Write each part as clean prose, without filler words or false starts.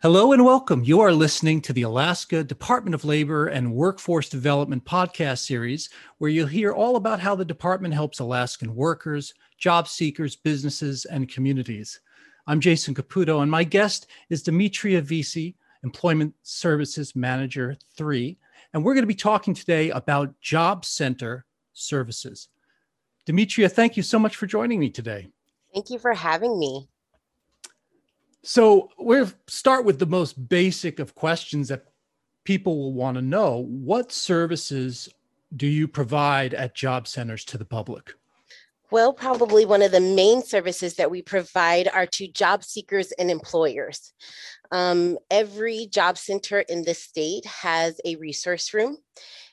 Hello and welcome. You are listening to the Alaska Department of Labor and Workforce Development podcast series, where you'll hear all about how the department helps Alaskan workers, job seekers, businesses, and communities. I'm Jason Caputo, and my guest is Demetria Visi, Employment Services Manager 3, and we're going to be talking today about job center services. Demetria, thank you so much for joining me today. Thank you for having me. So we'll start with the most basic of questions that people will want to know. What services do you provide at job centers to the public? Well, probably one of the main services that we provide are to job seekers and employers. Every job center in the state has a resource room,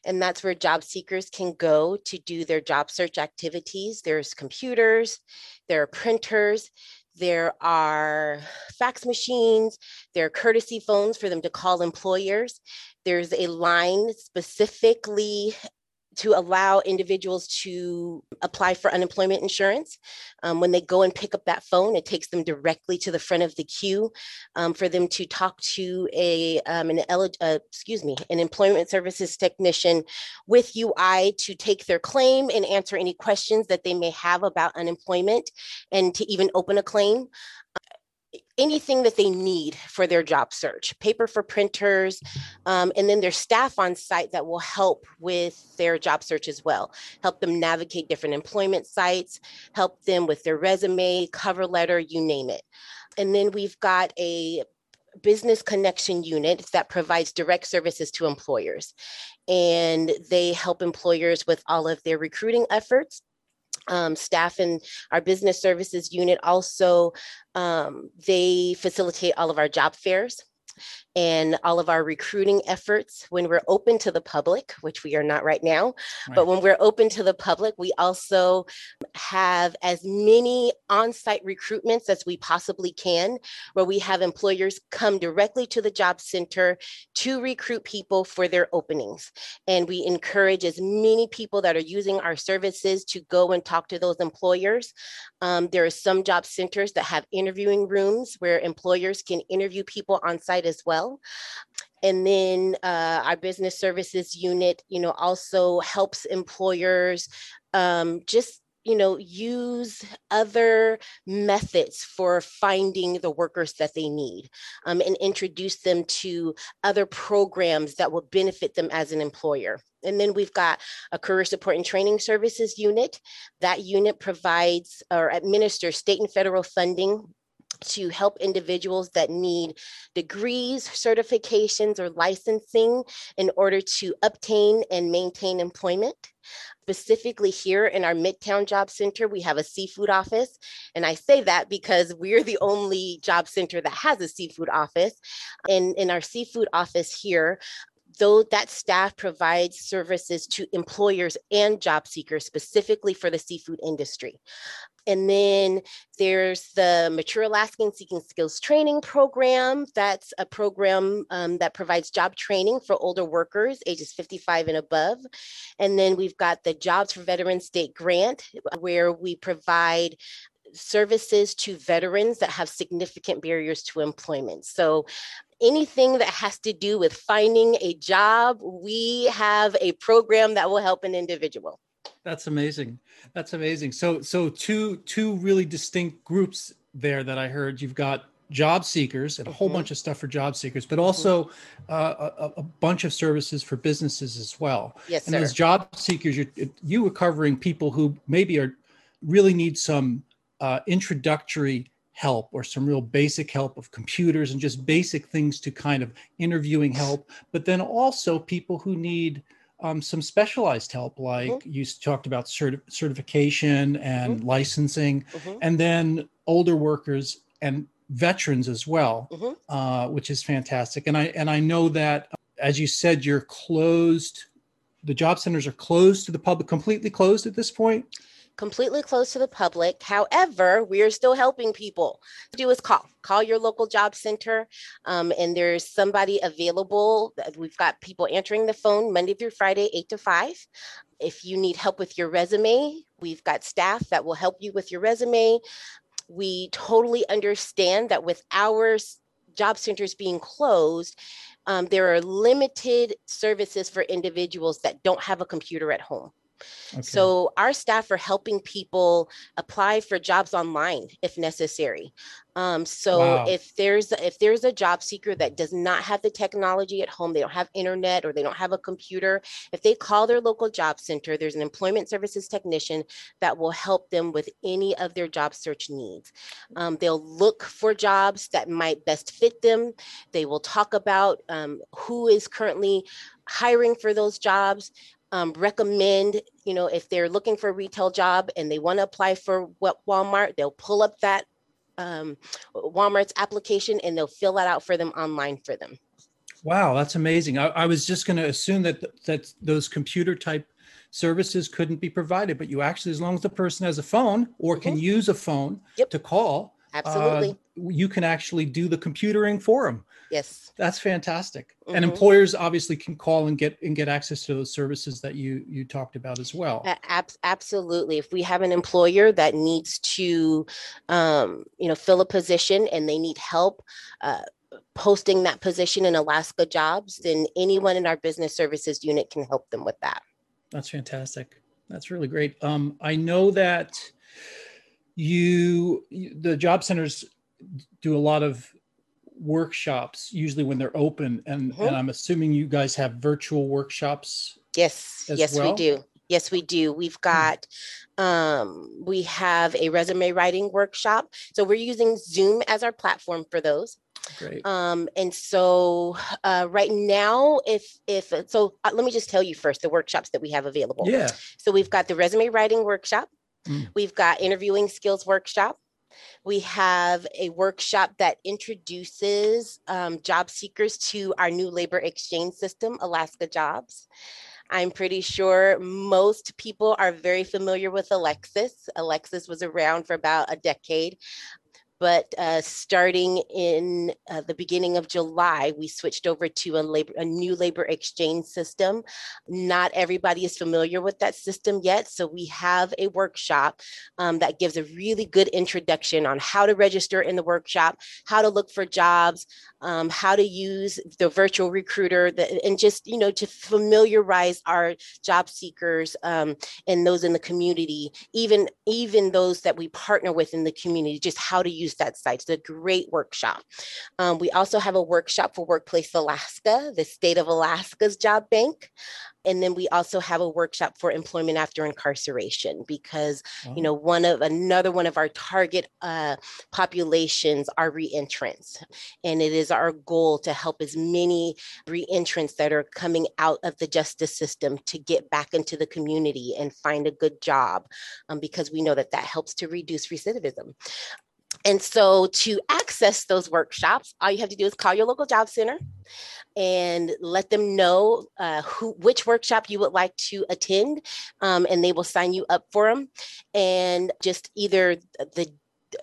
and that's where job seekers can go to do their job search activities. There's computers, there are printers, there are fax machines, there are courtesy phones for them to call employers. There's a line specifically to allow individuals to apply for unemployment insurance. When they go and pick up that phone, it takes them directly to the front of the queue for them to talk to an employment services technician with UI to take their claim and answer any questions that they may have about unemployment and to even open a claim. Anything that they need for their job search, paper for printers, and then there's staff on site that will help with their job search as well, help them navigate different employment sites, help them with their resume, cover letter, you name it. And then we've got a business connection unit that provides direct services to employers, and they help employers with all of their recruiting efforts. Staff in our business services unit also, they facilitate all of our job fairs and all of our recruiting efforts when we're open to the public, which we are not right now, right. But when we're open to the public, we also have as many on-site recruitments as we possibly can, where we have employers come directly to the job center to recruit people for their openings. And we encourage as many people that are using our services to go and talk to those employers. There are some job centers that have interviewing rooms where employers can interview people on site as well. And then our business services unit, also helps employers use other methods for finding the workers that they need and introduce them to other programs that will benefit them as an employer. And then we've got a career support and training services unit. That unit provides or administers state and federal funding to help individuals that need degrees, certifications, or licensing in order to obtain and maintain employment. Specifically here in our Midtown Job Center, we have a seafood office. And I say that because we're the only job center that has a seafood office. And in our seafood office here, though that staff provides services to employers and job seekers specifically for the seafood industry. And then there's the Mature Alaskan Seeking Skills Training Program. That's a program that provides job training for older workers, ages 55 and above. And then we've got the Jobs for Veterans State Grant, where we provide services to veterans that have significant barriers to employment. So anything that has to do with finding a job, we have a program that will help an individual. That's amazing. That's amazing. So two really distinct groups there that I heard. You've got job seekers and a whole bunch of stuff for job seekers, but also a bunch of services for businesses as well. Yes, and as job seekers, you were covering people who maybe really need some introductory help or some real basic help of computers and just basic things to kind of interviewing help, but then also people who need some specialized help, like you talked about certification and licensing, and then older workers and veterans as well, which is fantastic. And I know that, as you said, you're closed. The job centers are closed to the public, completely closed at this point. Completely closed to the public. However, we are still helping people. What you do is call your local job center, and there's somebody available. We've got people answering the phone Monday through Friday, 8 to 5. If you need help with your resume, we've got staff that will help you with your resume. We totally understand that with hours job centers being closed, there are limited services for individuals that don't have a computer at home. Okay. So our staff are helping people apply for jobs online if necessary. Wow. if there's a job seeker that does not have the technology at home, they don't have internet or they don't have a computer, if they call their local job center, there's an employment services technician that will help them with any of their job search needs. They'll look for jobs that might best fit them. They will talk about who is currently hiring for those jobs. Recommend, if they're looking for a retail job and they want to apply for Walmart, they'll pull up that Walmart's application and they'll fill that out for them online for them. Wow, that's amazing. I was just going to assume that those computer type services couldn't be provided, but you actually, as long as the person has a phone or can use a phone to call, absolutely, you can actually do the computering for them. Yes. That's fantastic. Mm-hmm. And employers obviously can call and get access to those services that you talked about as well. Absolutely. If we have an employer that needs to, fill a position and they need help posting that position in Alaska Jobs, then anyone in our business services unit can help them with that. That's fantastic. That's really great. I know that the job centers do a lot of workshops usually when they're open, and I'm assuming you guys have virtual workshops. Yes, we do. We've got, we have a resume writing workshop. So we're using Zoom as our platform for those. Great. Right now, if let me just tell you first the workshops that we have available. Yeah. So we've got the resume writing workshop. We've got interviewing skills workshop. We have a workshop that introduces job seekers to our new labor exchange system, Alaska Jobs. I'm pretty sure most people are very familiar with Alexis. Alexis was around for about a decade, but starting in the beginning of July, we switched over to a new labor exchange system. Not everybody is familiar with that system yet, so we have a workshop that gives a really good introduction on how to register in the workshop, how to look for jobs, how to use the virtual recruiter, and just, to familiarize our job seekers and those in the community, even those that we partner with in the community, just how to use that site. It's a great workshop. We also have a workshop for Workplace Alaska, the state of Alaska's job bank. And then we also have a workshop for employment after incarceration, because, another one of our target populations are reentrants. And it is our goal to help as many reentrants that are coming out of the justice system to get back into the community and find a good job, because we know that helps to reduce recidivism. And so to access those workshops, all you have to do is call your local job center and let them know which workshop you would like to attend, and they will sign you up for them. And just either the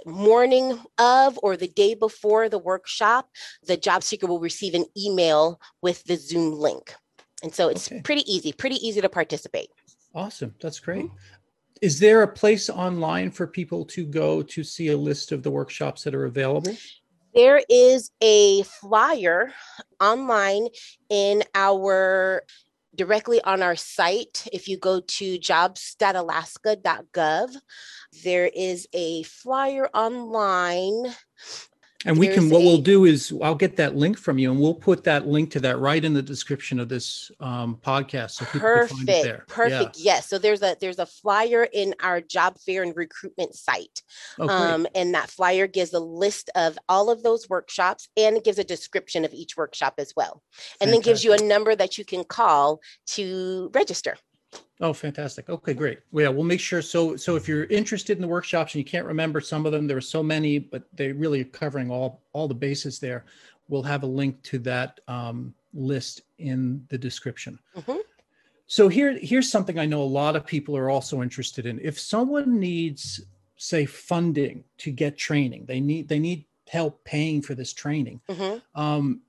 morning of or the day before the workshop, the job seeker will receive an email with the Zoom link. And so it's pretty easy to participate. Awesome. That's great. Mm-hmm. Is there a place online for people to go to see a list of the workshops that are available? There is a flyer online directly on our site. If you go to jobs.alaska.gov, there is a flyer online. And what we'll do is I'll get that link from you, and we'll put that link to that right in the description of this podcast, so people can find it there. Perfect. Yeah. Yes. So there's a flyer in our job fair and recruitment site, and that flyer gives a list of all of those workshops, and it gives a description of each workshop as well, and then gives you a number that you can call to register. Oh, fantastic. Okay, great. Yeah, we'll make sure. So if you're interested in the workshops and you can't remember some of them, there are so many, but they really are covering all the bases there. We'll have a link to that list in the description. Mm-hmm. So here's something I know a lot of people are also interested in. If someone needs, say, funding to get training, they need help paying for this training. Mm-hmm.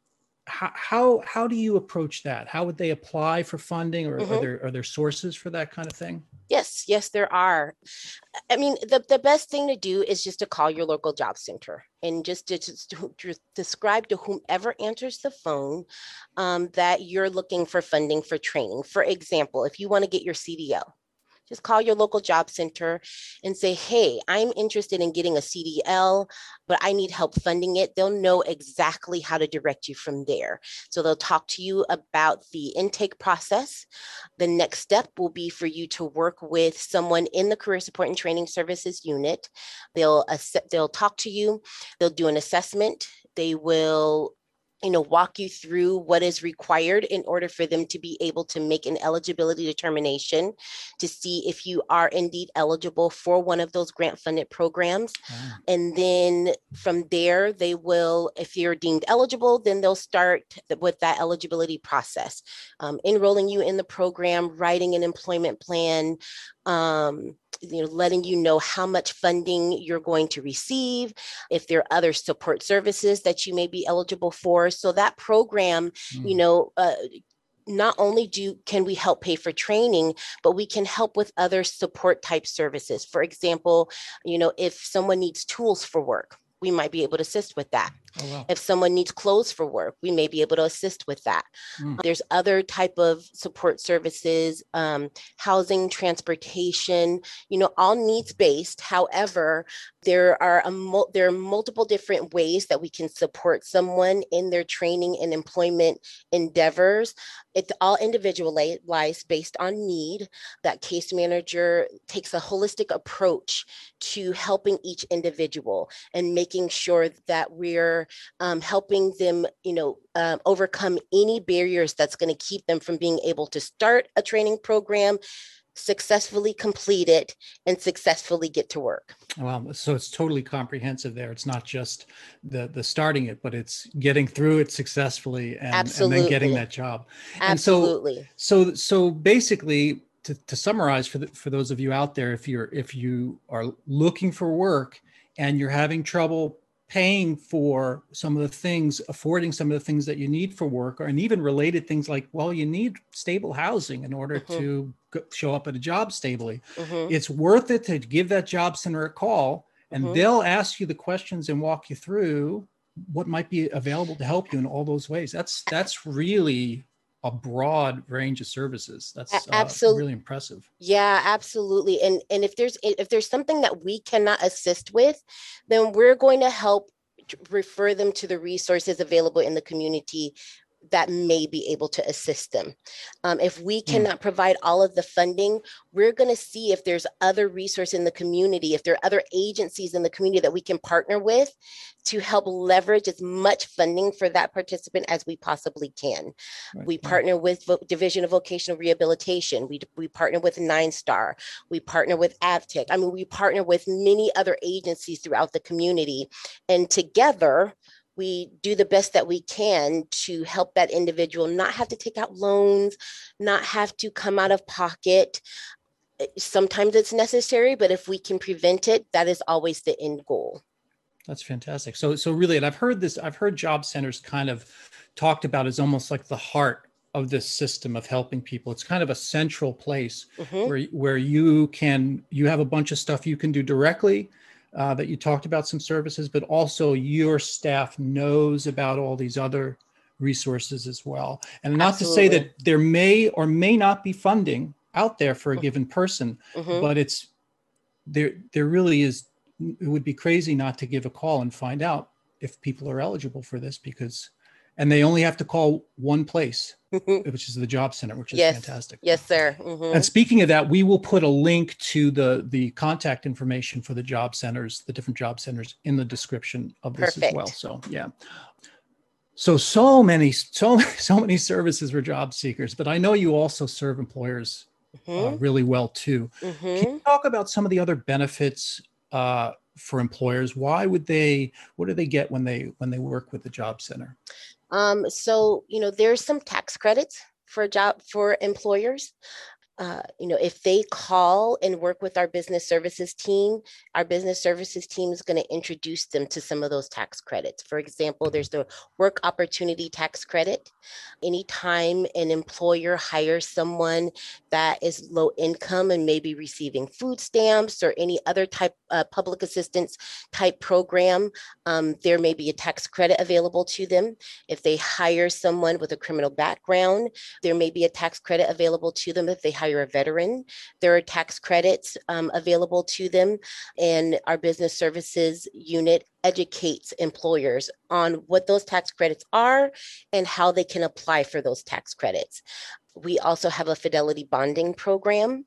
How do you approach that? How would they apply for funding, or are there sources for that kind of thing? Yes, there are. I mean, the best thing to do is just to call your local job center and just to describe to whomever answers the phone that you're looking for funding for training. For example, if you want to get your CDL, just call your local job center and say, hey, I'm interested in getting a CDL, but I need help funding it. They'll know exactly how to direct you from there. So they'll talk to you about the intake process. The next step will be for you to work with someone in the Career Support and Training Services unit. They'll talk to you. They'll do an assessment. They will walk you through what is required in order for them to be able to make an eligibility determination to see if you are indeed eligible for one of those grant funded programs. Wow. And then from there, they will, if you're deemed eligible, then they'll start with that eligibility process, enrolling you in the program, writing an employment plan, letting you know how much funding you're going to receive, if there are other support services that you may be eligible for. So that program, not only can we help pay for training, but we can help with other support type services. For example, if someone needs tools for work, we might be able to assist with that. Oh, wow. If someone needs clothes for work, we may be able to assist with that. There's other type of support services, housing, transportation, all needs-based. However, there are multiple different ways that we can support someone in their training and employment endeavors. It's all individualized based on need. That case manager takes a holistic approach to helping each individual and making sure that we're helping them, overcome any barriers that's going to keep them from being able to start a training program, successfully complete it, and successfully get to work. Wow. So it's totally comprehensive there. It's not just the starting it, but it's getting through it successfully and then getting that job. Absolutely. And so basically, to summarize for those of you out there, if you are looking for work and you're having trouble paying for some of the things, affording some of the things that you need for work, and even related things like, well, you need stable housing in order to show up at a job stably. It's worth it to give that job center a call, and they'll ask you the questions and walk you through what might be available to help you in all those ways. That's really a broad range of services. That's really impressive. Yeah, absolutely. And if there's something that we cannot assist with, then we're going to help refer them to the resources available in the community that may be able to assist them. If we cannot provide all of the funding, we're going to see if there's other resource in the community, if there are other agencies in the community that we can partner with to help leverage as much funding for that participant as we possibly can. Right. We partner with Division of Vocational Rehabilitation. We partner with Nine Star. We partner with AvTech. I mean, we partner with many other agencies throughout the community, and together, we do the best that we can to help that individual not have to take out loans, not have to come out of pocket. Sometimes it's necessary, but if we can prevent it, that is always the end goal. That's fantastic. So really, and I've heard job centers kind of talked about as almost like the heart of this system of helping people. It's kind of a central place where you have a bunch of stuff you can do directly. That you talked about some services, but also your staff knows about all these other resources as well. And not Absolutely. To say that there may or may not be funding out there for a given person, but it's there really is. It would be crazy not to give a call and find out if people are eligible for this, and they only have to call one place, which is the job center, which is fantastic. Yes, sir. And speaking of that, we will put a link to the contact information for the job centers, the different job centers, in the description of this as well. So, yeah. So many services for job seekers, but I know you also serve employers really well too. Can you talk about some of the other benefits for employers? What do they get when they work with the job center? There's some tax credits for employers. if they call and work with our business services team, our business services team is going to introduce them to some of those tax credits. For example, there's the work opportunity tax credit. Anytime an employer hires someone that is low income and maybe receiving food stamps or any other type public assistance type program, there may be a tax credit available to them. If they hire someone with a criminal background, there may be a tax credit available to them. If they hire a veteran, there are tax credits available to them, and our business services unit educates employers on what those tax credits are and how they can apply for those tax credits. We also have a fidelity bonding program,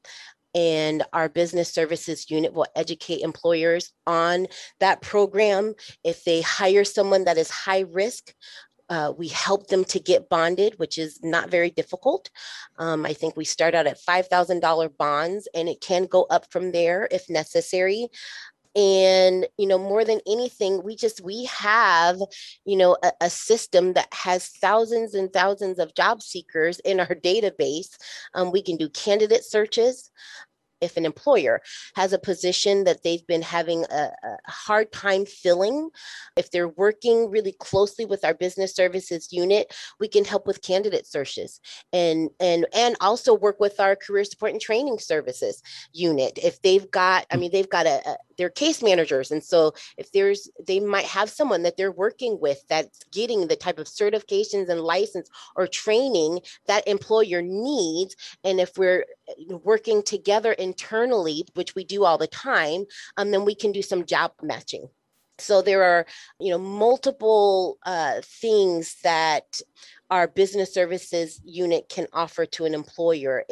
and our business services unit will educate employers on that program. If they hire someone that is high risk, we help them to get bonded, which is not very difficult. I think we start out at $5,000 bonds, and it can go up from there if necessary. And, more than anything, we have, a system that has thousands and thousands of job seekers in our database. We can do candidate searches. If an employer has a position that they've been having a hard time filling, if they're working really closely with our business services unit, we can help with candidate searches and also work with our career support and training services unit. If they've got, they're case managers. And so if they might have someone that they're working with that's getting the type of certifications and license or training that employer needs. And if we're working together internally, which we do all the time, then we can do some job matching. So there are, multiple things that our business services unit can offer to an employer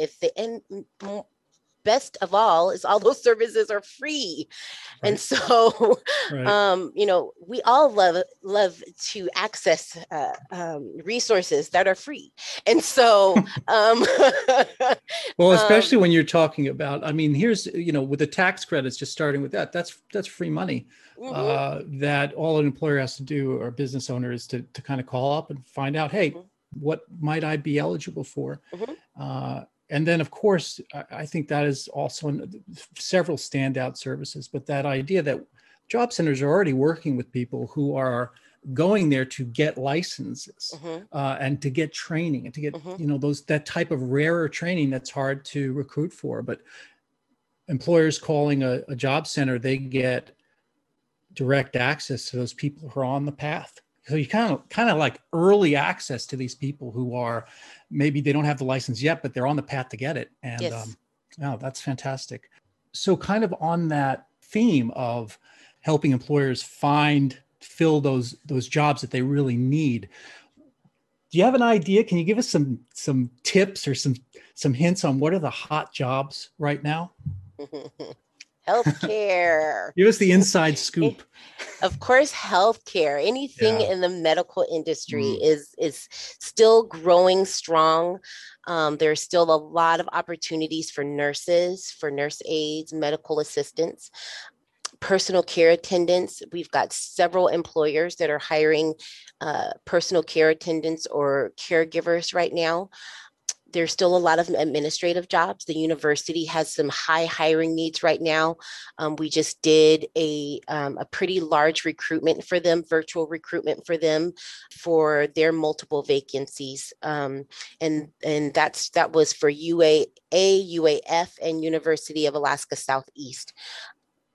best of all is all those services are free. Right. And so, right. We all love to access resources that are free. And so. Well, especially when you're talking about, here's, with the tax credits, just starting with that's free money. Mm-hmm. That all an employer has to do or a business owner is to kind of call up and find out, hey, mm-hmm. what might I be eligible for? Mm-hmm. And then, of course, I think that is also several standout services, but that idea that job centers are already working with people who are going there to get licenses mm-hmm. And to get training and to get, mm-hmm. That type of rarer training that's hard to recruit for. But employers calling a job center, they get direct access to those people who are on the path. So you kind of like early access to these people who are, maybe they don't have the license yet, but they're on the path to get it. And yes. That's fantastic. So kind of on that theme of helping employers fill those jobs that they really need. Do you have an idea? Can you give us some tips or some hints on what are the hot jobs right now? Healthcare. Give us the inside scoop. Of course, healthcare. Anything in the medical industry is still growing strong. There's still a lot of opportunities for nurses, for nurse aides, medical assistants, personal care attendants. We've got several employers that are hiring personal care attendants or caregivers right now. There's still a lot of administrative jobs. The university has some high hiring needs right now. We just did a pretty large recruitment for them, virtual recruitment for them, for their multiple vacancies. And that was for UAA, UAF, and University of Alaska Southeast.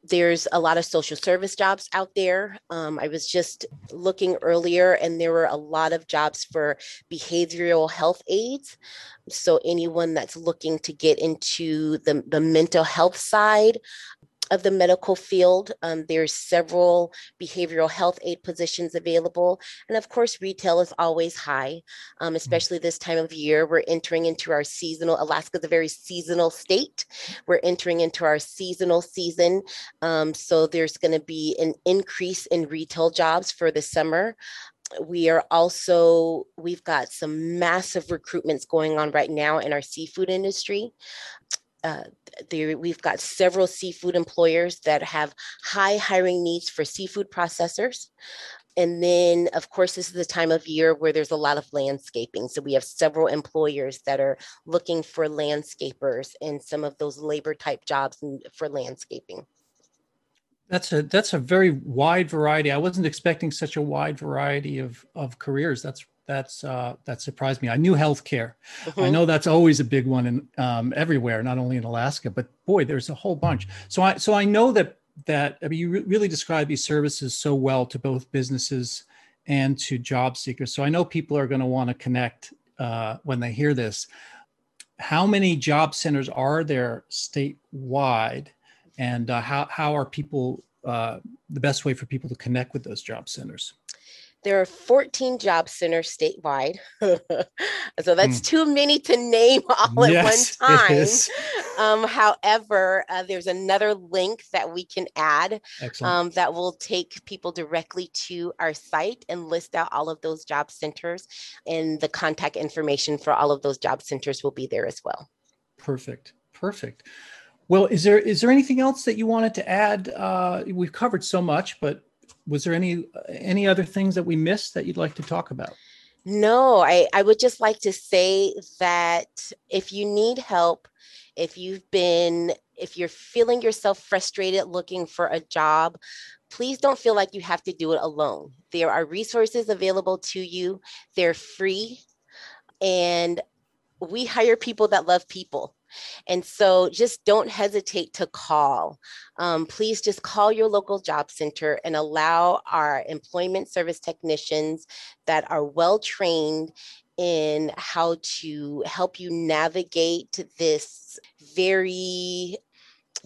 There's a lot of social service jobs out there. I was just looking earlier, and there were a lot of jobs for behavioral health aides. So anyone that's looking to get into the mental health side of the medical field, there's several behavioral health aid positions available. And of course, retail is always high, especially this time of year. We're entering into our seasonal, Alaska's a very seasonal state. We're entering into our seasonal season. So there's gonna be an increase in retail jobs for the summer. We've got some massive recruitments going on right now in our seafood industry. We've got several seafood employers that have high hiring needs for seafood processors. And then, of course, this is the time of year where there's a lot of landscaping. So we have several employers that are looking for landscapers and some of those labor type jobs for landscaping. That's a very wide variety. I wasn't expecting such a wide variety of careers. That surprised me. I knew healthcare. Mm-hmm. I know that's always a big one in everywhere, not only in Alaska, but boy, there's a whole bunch. So I know that I mean, you really describe these services so well to both businesses and to job seekers. So I know people are going to want to connect when they hear this. How many job centers are there statewide? And how are people, the best way for people to connect with those job centers? There are 14 job centers statewide. So that's too many to name all at one time. It is. However, there's another link that we can add that will take people directly to our site and list out all of those job centers, and the contact information for all of those job centers will be there as well. Perfect. Well, is there anything else that you wanted to add? We've covered so much, but was there any other things that we missed that you'd like to talk about? No, I would just like to say that if you need help, if you're feeling yourself frustrated looking for a job, please don't feel like you have to do it alone. There are resources available to you. They're free. And we hire people that love people. And so just don't hesitate to call. Please just call your local job center and allow our employment service technicians that are well-trained in how to help you navigate this very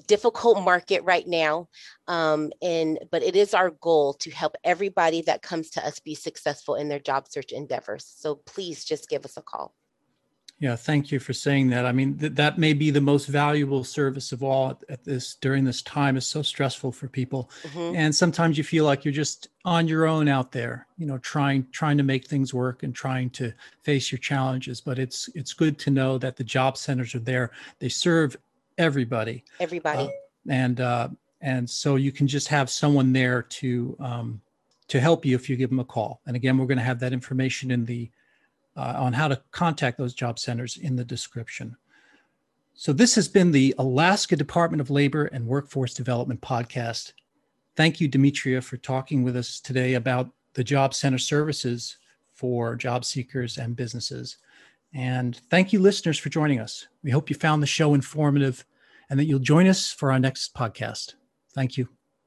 difficult market right now. But it is our goal to help everybody that comes to us be successful in their job search endeavors. So please just give us a call. Yeah, thank you for saying that. I mean, that may be the most valuable service of all during this time. It's so stressful for people. Mm-hmm. And sometimes you feel like you're just on your own out there, you know, trying to make things work and trying to face your challenges. But it's good to know that the job centers are there. They serve everybody. And so you can just have someone there to help you if you give them a call. And again, we're going to have that information in the on how to contact those job centers in the description. So this has been the Alaska Department of Labor and Workforce Development podcast. Thank you, Demetria, for talking with us today about the job center services for job seekers and businesses. And thank you, listeners, for joining us. We hope you found the show informative and that you'll join us for our next podcast. Thank you.